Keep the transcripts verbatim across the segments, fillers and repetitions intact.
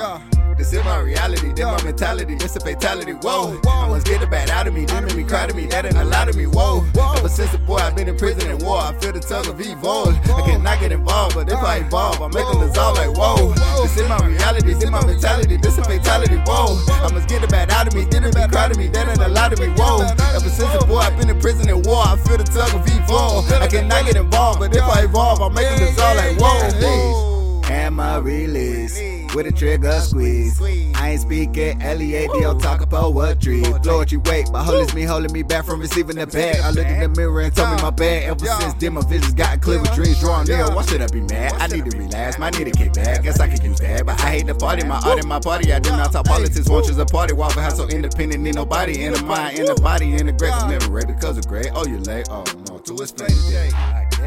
Yeah. This is my reality, this yeah. my mentality, it's a fatality, whoa, whoa. I must get the bad out of me, they make me cry to me, that ain't a lot of me, whoa, whoa. Ever since the boy I've been in prison and war, I feel the tug of evil, I cannot get involved, but if I evolve, I make them dissolve like whoa, whoa. This is my reality, this is my mentality, this a fatality, whoa, whoa. I must get the bad out of me, didn't make me cry to me, that ain't a lot of me, whoa, ever since the boy I've been in prison and war, I feel the tug of evil, I cannot get involved, but if I evolve, I make them dissolve like whoa, and my release. With a trigger squeeze, I ain't speaking L E A D O talk about poetry. Lord, you wait, my holding me, holding me back from receiving the bag. I looked in the mirror and told me my bad. Ever since then, my vision's gotten clear with dreams drawn near. Why should I be mad? I need to relax, I need to get back. Guess I could use that, but I hate the party, my art and my party. I do not talk politics, won't choose a party. Why have so independent? Ain't nobody in the mind, in the body, in the grave. Never read because of gray. Oh, you late? Oh no, to explain today.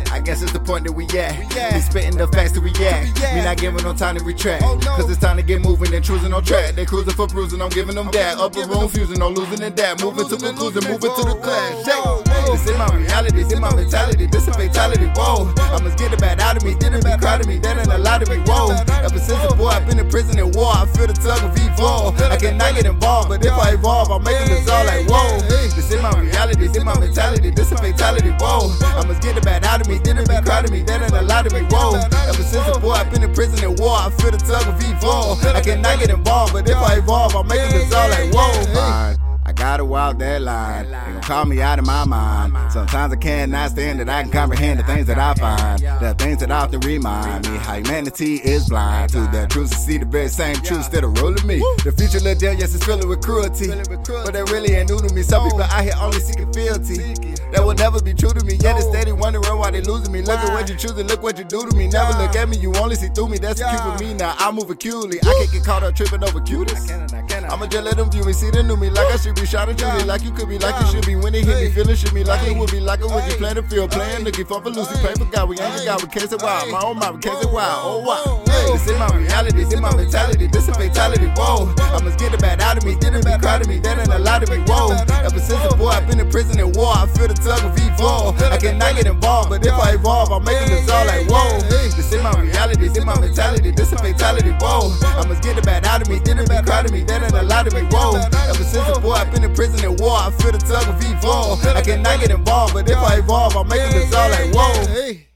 I guess it's the point that we at. We spitting the facts to react. Me not giving no time to retract. Cause it's time to get moving and choosing on track. They cruising for bruising, I'm giving them that. Upper room fusing, no losing in that. Moving to conclusion, moving to the clash. Hey, this is my reality, this is my mentality, this is fatality, whoa. I must get the bad out of me, didn't be proud of me, that ain't a lot of me, whoa. Ever since the boy I've been in prison and war, I feel the tug of evil. I cannot get involved, but if I evolve, I'm making this all like whoa. This is my reality, this is my mentality, this is fatality, whoa. I must get the bad out of me, didn't be proud of me, that ain't a lot of me, whoa. Ever since the boy I've been in prison and war, I feel the tug of evil. I cannot get involved, but if I evolve, I'm making this all like whoa. Fine. I gotta walk that line. They gon' call me out of my mind. Sometimes I cannot stand it. I can comprehend the things that I find. The things that often remind me how humanity is blind to the truth to see the very same truths that are ruling me. The future look down, yes, it's filled with cruelty, but that really ain't new to me. Some people out here only seeking fealty that will never be true to me. Yet it's steady wondering why they losing me. Look at what you choosing, look what you do to me. Never look at me, you only see through me. That's the cue with me now. I move acutely. I can't get caught up tripping over cuties. I'ma just let them view me, see them new me like I should. Be shot at you, yeah. Like you could be, like yeah. You should be. When it hit me, feeling should be like hey. It would be, like it would be. Playing the field, playing, looking for for Lucy, hey. Paper guy, we ain't the guy, we can't say wild. My own mind, we can't say wild. Oh, wow. Hey. This is my reality, this is my mentality, this is fatality, whoa. I must get the bad out of me, didn't be proud of me, that ain't a lot of me, whoa. Ever since the boy I've been in prison and war, I feel the tug of evil. I cannot get involved, but if I evolve, I'm making this all like, whoa. This is my reality, this is my mentality, this is fatality, whoa. I must get the bad out of me, didn't be proud of me, that ain't a lot of me, whoa. Ever since the boy I've been in prison and war, I feel the tug of evil. I cannot get involved, but if I evolve, I'm making this all like, whoa.